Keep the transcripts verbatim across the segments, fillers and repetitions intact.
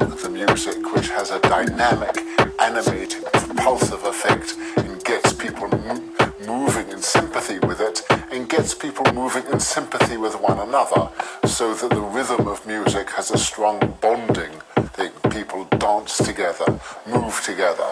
of the music, which has a dynamic, animated, propulsive effect and gets people m- moving in sympathy with it, and gets people moving in sympathy with one another, so that the rhythm of music has a strong bonding thing. People dance together, move together.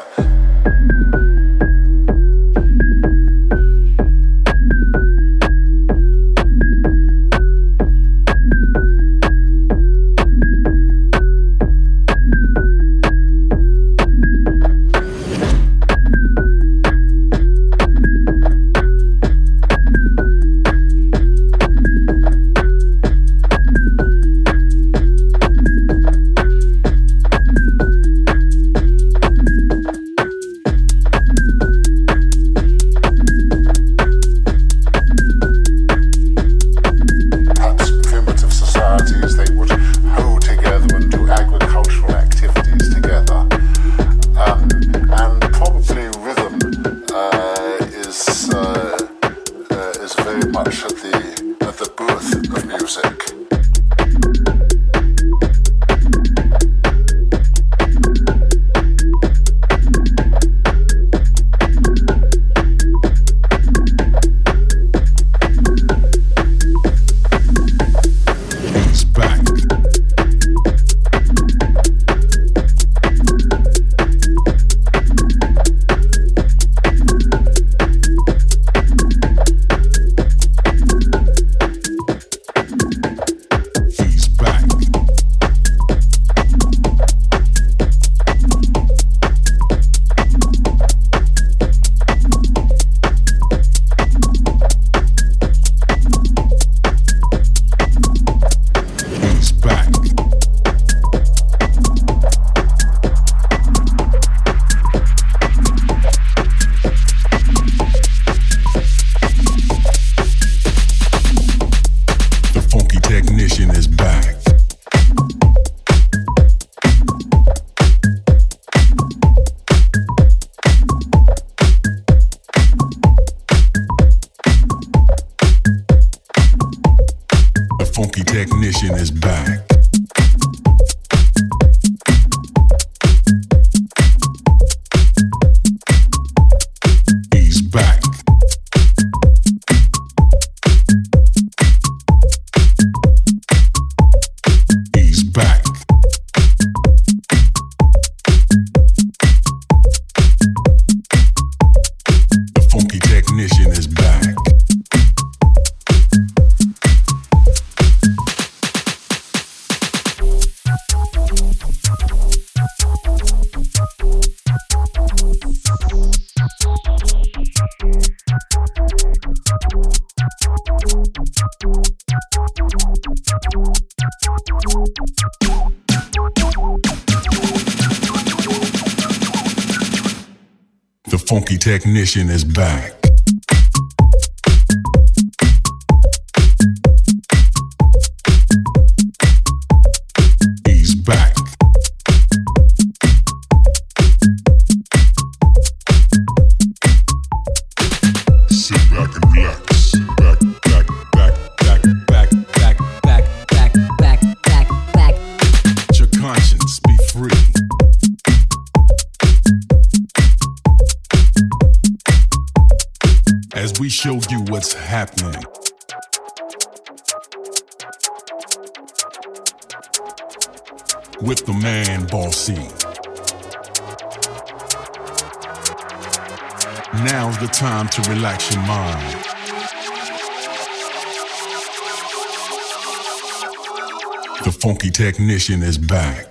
Funky technician is back. He's back. Sit back and relax. Back, back, back, back, back, back, back, back, back, back, back. Let your conscience be free. As we show you what's happening. With the man, Bossy. Now's the time to relax your mind. The funky technician is back.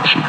Thank you.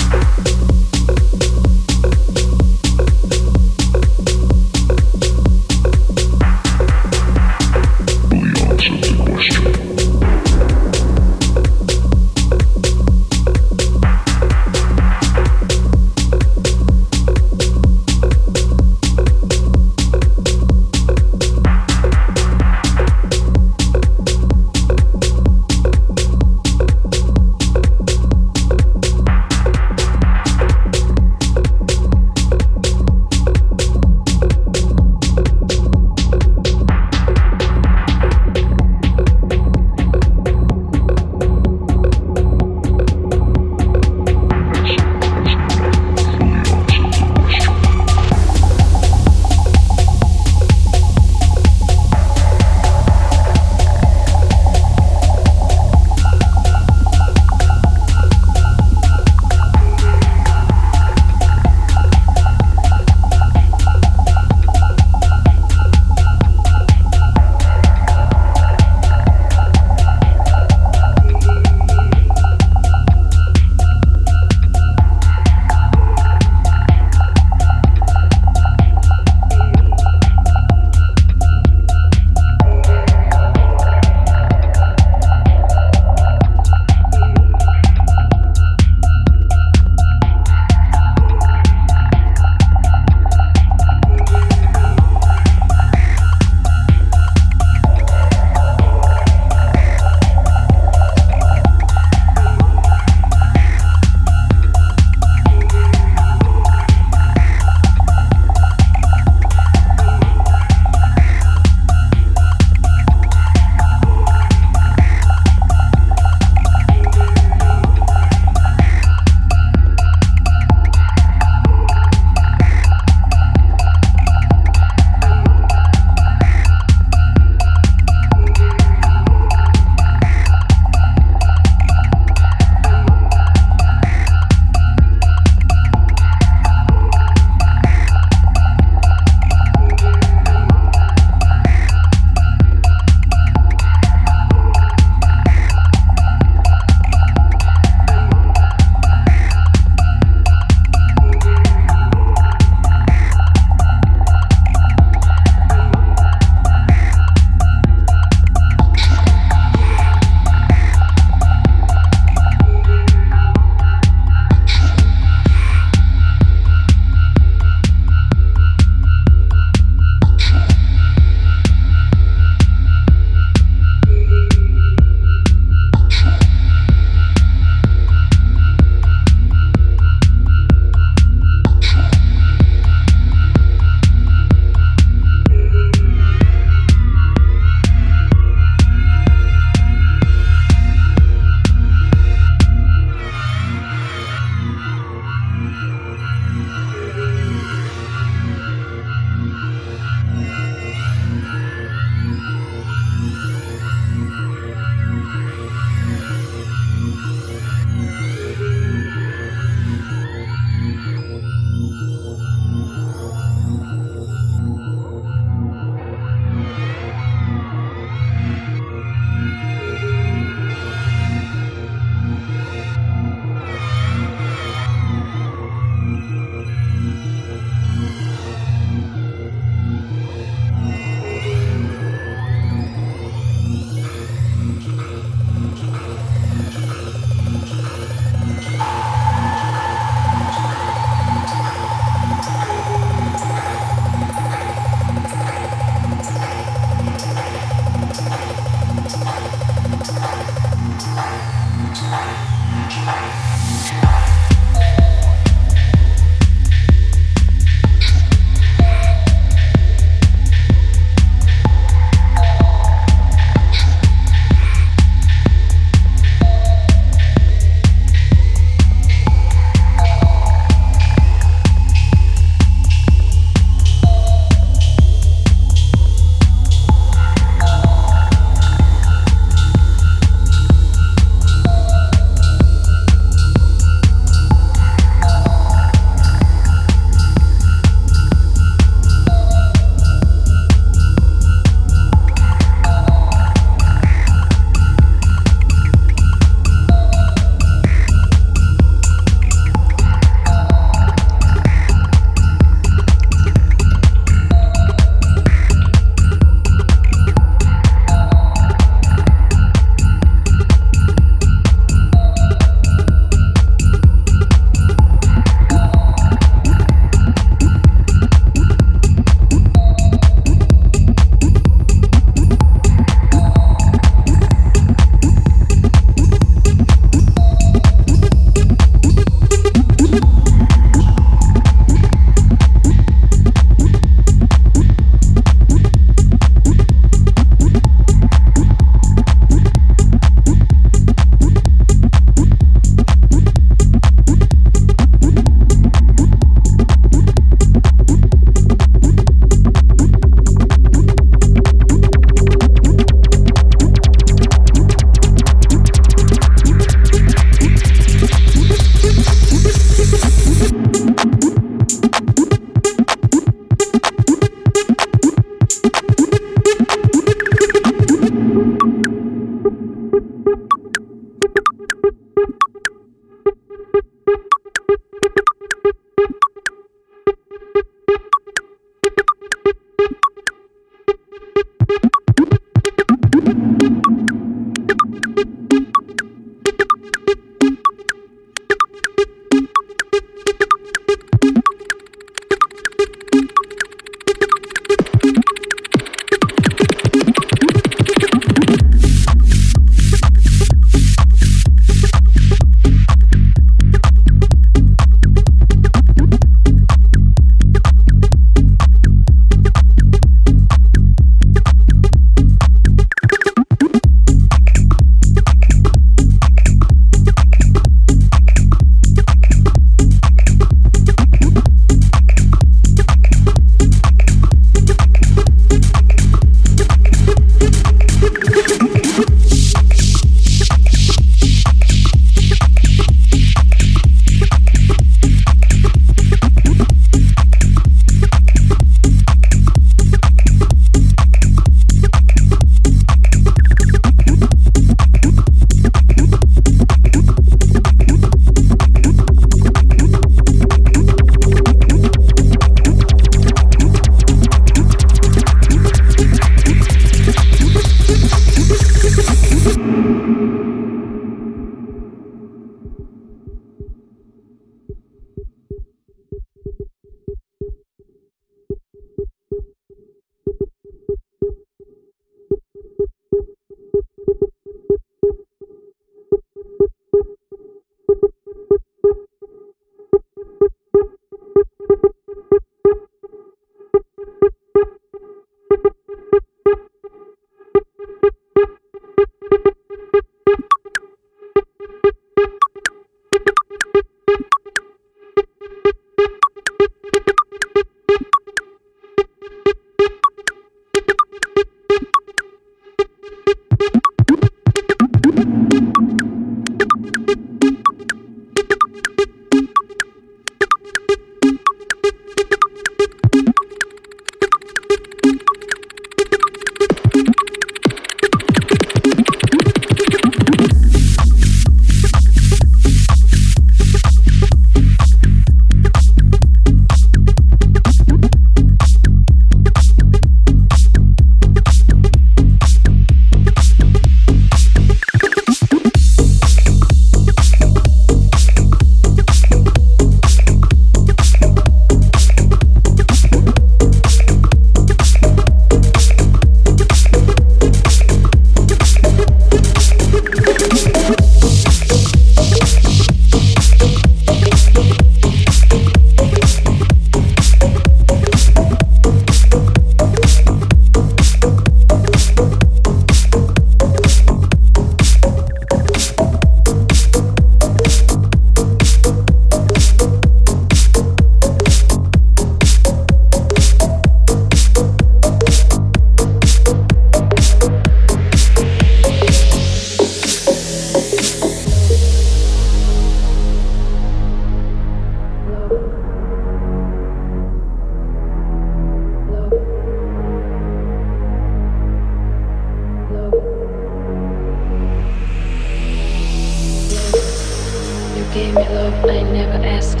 love I never asked.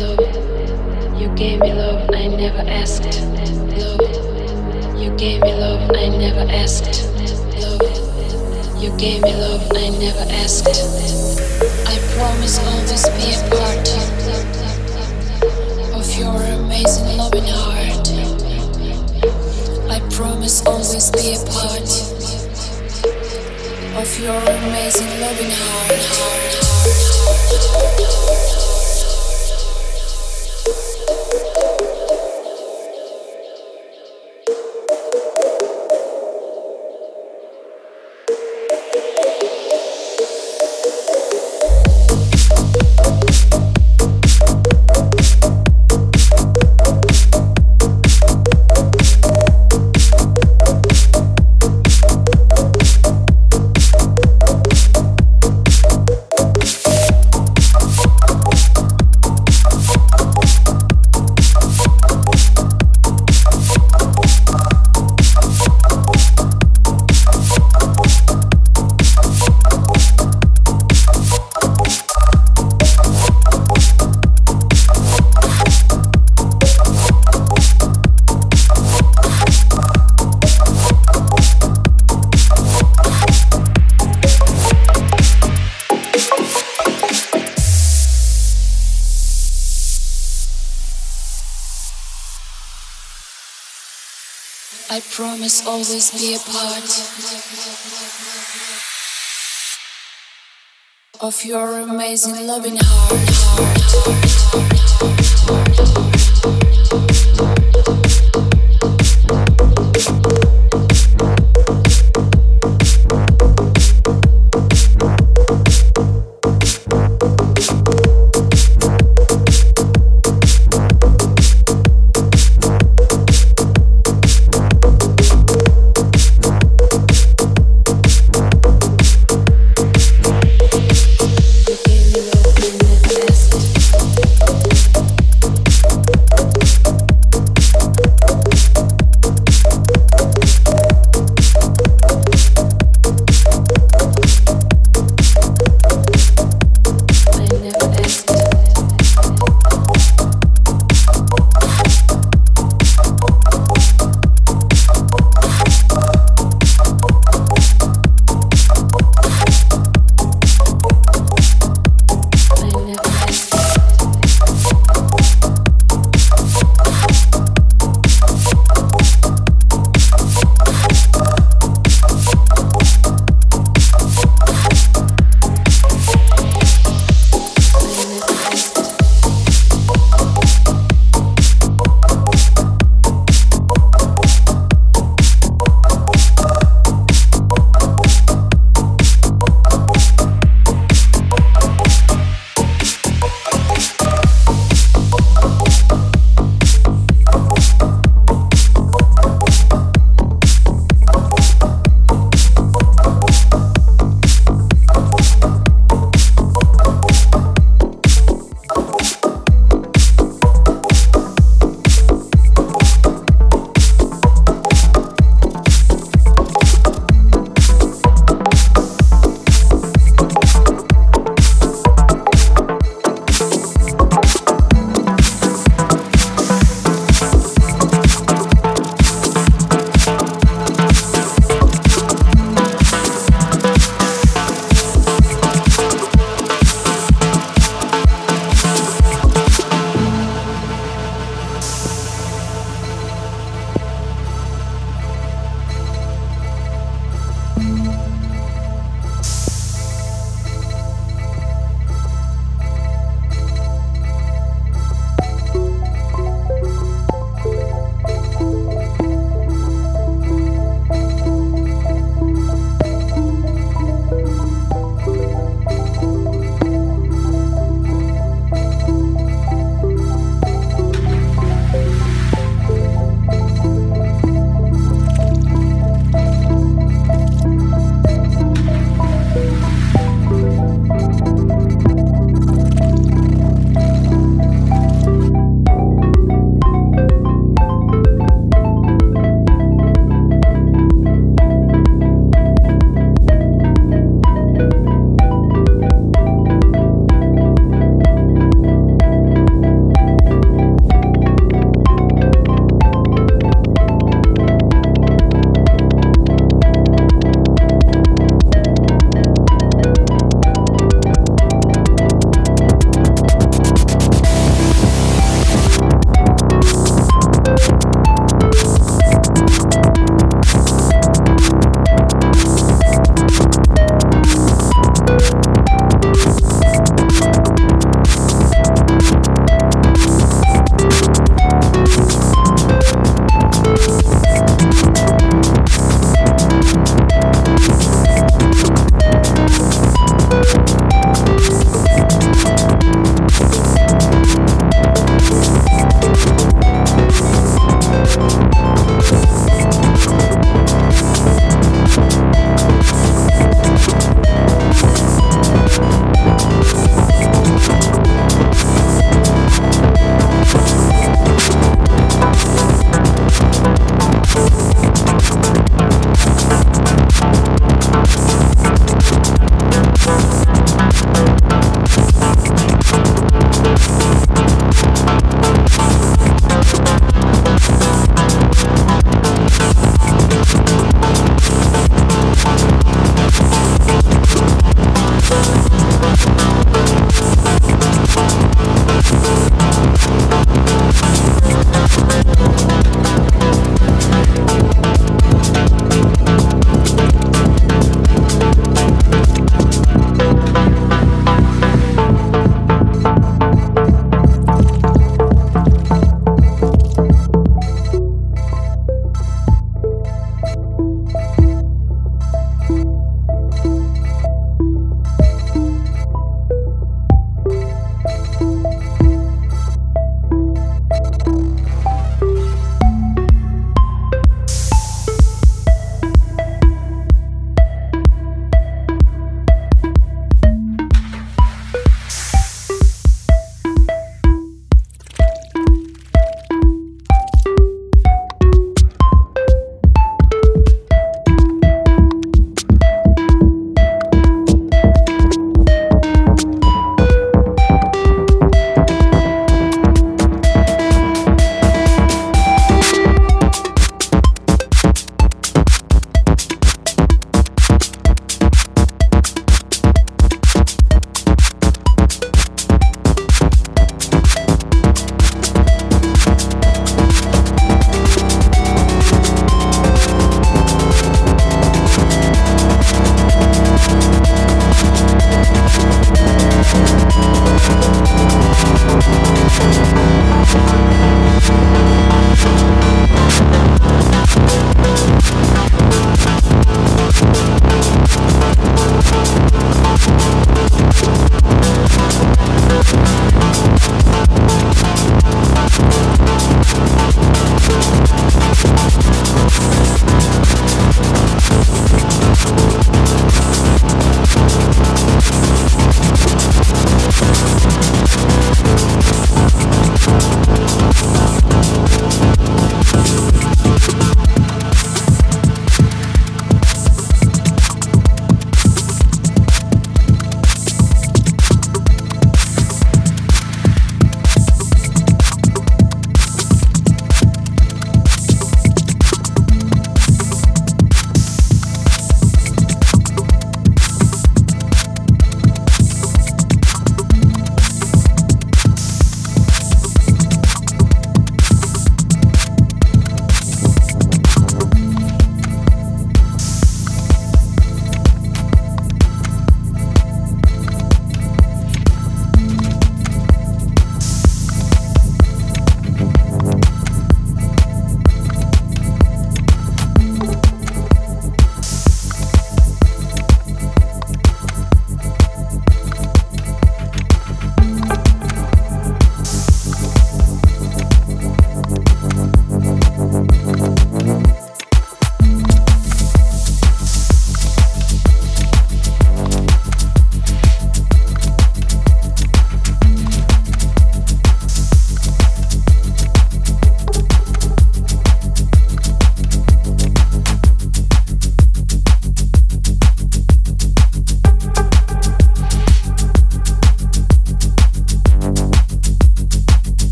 Love, you gave me love I never asked. Love, you gave me love I never asked. Love, you gave me love I never asked. I promise always be a part of your amazing loving heart. I promise always be a part of your amazing loving heart, heart, heart, heart, heart. I promise always be a part of your amazing loving heart, heart, heart, heart, heart, heart.